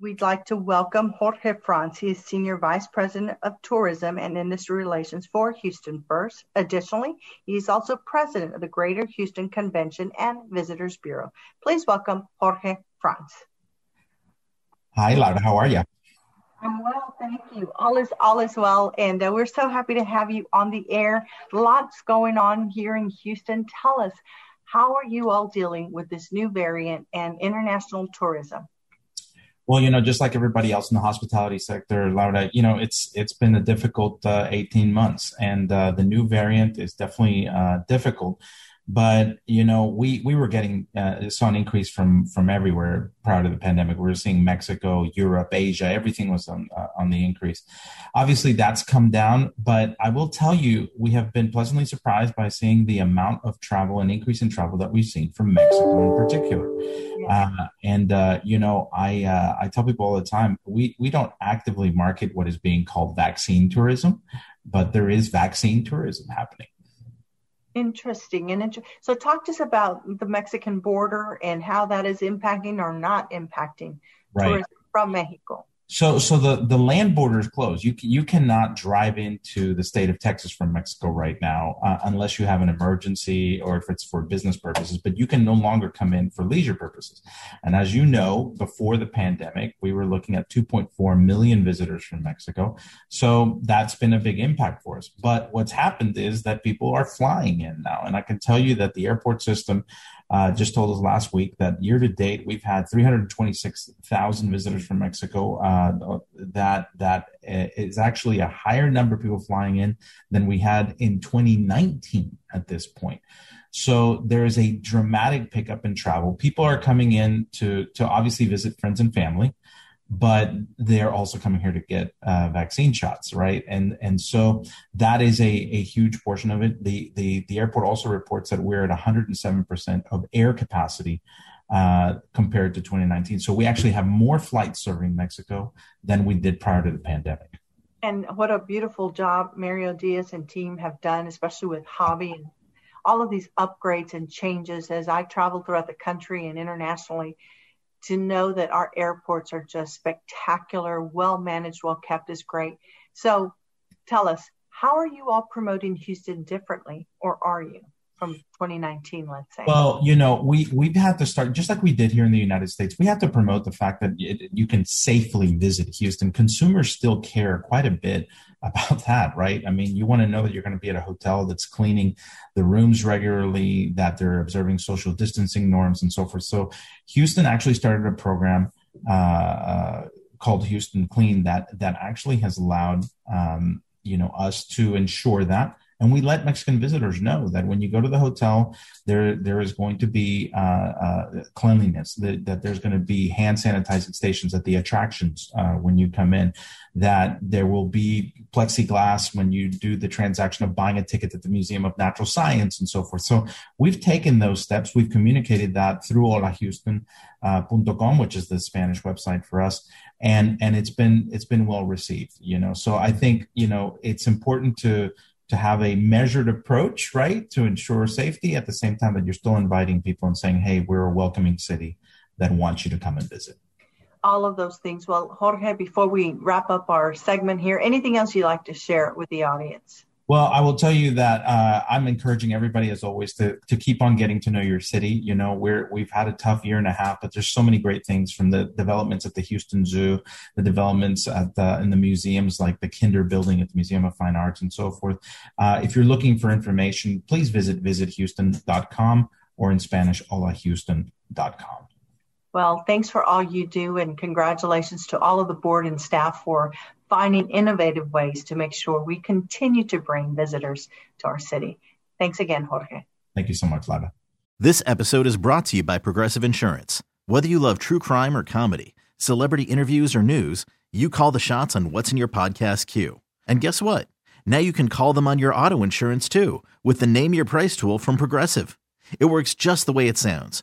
We'd like to welcome Jorge Franz. He is Senior Vice President of Tourism and Industry Relations for Houston First. Additionally, he is also President of the Greater Houston Convention and Visitors Bureau. Please welcome Jorge Franz. Hi, Laura. How are you? I'm well, thank you. All is well, and we're so happy to have you on the air. Lots going on here in Houston. Tell us, how are you all dealing with this new variant and international tourism? Well, just like everybody else in the hospitality sector, Laura, it's been a difficult 18 months, and the new variant is definitely difficult. But, we were getting saw an increase from everywhere prior to the pandemic. We were seeing Mexico, Europe, Asia, everything was on the increase. Obviously, that's come down. But I will tell you, we have been pleasantly surprised by seeing the amount of travel and increase in travel that we've seen from Mexico in particular. I tell people all the time, we don't actively market what is being called vaccine tourism, but there is vaccine tourism happening. Interesting. So talk to us about the Mexican border and how that is impacting or not impacting tourism from Mexico. So the land border is closed. You cannot drive into the state of Texas from Mexico right now unless you have an emergency or if it's for business purposes, but you can no longer come in for leisure purposes. And as you know, before the pandemic, we were looking at 2.4 million visitors from Mexico. So that's been a big impact for us. But what's happened is that people are flying in now. And I can tell you that the airport system just told us last week that year to date, we've had 326,000 visitors from Mexico. That is actually a higher number of people flying in than we had in 2019 at this point. So there is a dramatic pickup in travel. People are coming in to obviously visit friends and family, but they're also coming here to get vaccine shots, right? And so that is a huge portion of it. The airport also reports that we're at 107% of air capacity compared to 2019. So we actually have more flights serving Mexico than we did prior to the pandemic. And what a beautiful job Mario Diaz and team have done, especially with Hobby and all of these upgrades and changes as I travel throughout the country and internationally, to know that our airports are just spectacular, well-managed, well-kept is great. So tell us, how are you all promoting Houston differently, or are you? From 2019, let's say. Well, we've had to start, just like we did here in the United States, we have to promote the fact that you can safely visit Houston. Consumers still care quite a bit about that, right? I mean, you want to know that you're going to be at a hotel that's cleaning the rooms regularly, that they're observing social distancing norms and so forth. So Houston actually started a program called Houston Clean that actually has allowed, us to ensure that. And we let Mexican visitors know that when you go to the hotel, there is going to be cleanliness, that there's going to be hand sanitizing stations at the attractions when you come in, that there will be plexiglass when you do the transaction of buying a ticket at the Museum of Natural Science and so forth. So we've taken those steps. We've communicated that through holahouston.com, which is the Spanish website for us. And it's been well received, So I think, it's important to have a measured approach, right, to ensure safety at the same time that you're still inviting people and saying, hey, we're a welcoming city that wants you to come and visit. All of those things. Well, Jorge, before we wrap up our segment here, anything else you'd like to share with the audience? Well, I will tell you that I'm encouraging everybody, as always, to keep on getting to know your city. You know, we've had a tough year and a half, but there's so many great things, from the developments at the Houston Zoo, the developments at in the museums like the Kinder Building at the Museum of Fine Arts and so forth. If you're looking for information, please visit visithouston.com or in Spanish, holahouston.com. Well, thanks for all you do, and congratulations to all of the board and staff for finding innovative ways to make sure we continue to bring visitors to our city. Thanks again, Jorge. Thank you so much, Lada. This episode is brought to you by Progressive Insurance. Whether you love true crime or comedy, celebrity interviews or news, you call the shots on what's in your podcast queue. And guess what? Now you can call them on your auto insurance too, with the Name Your Price tool from Progressive. It works just the way it sounds.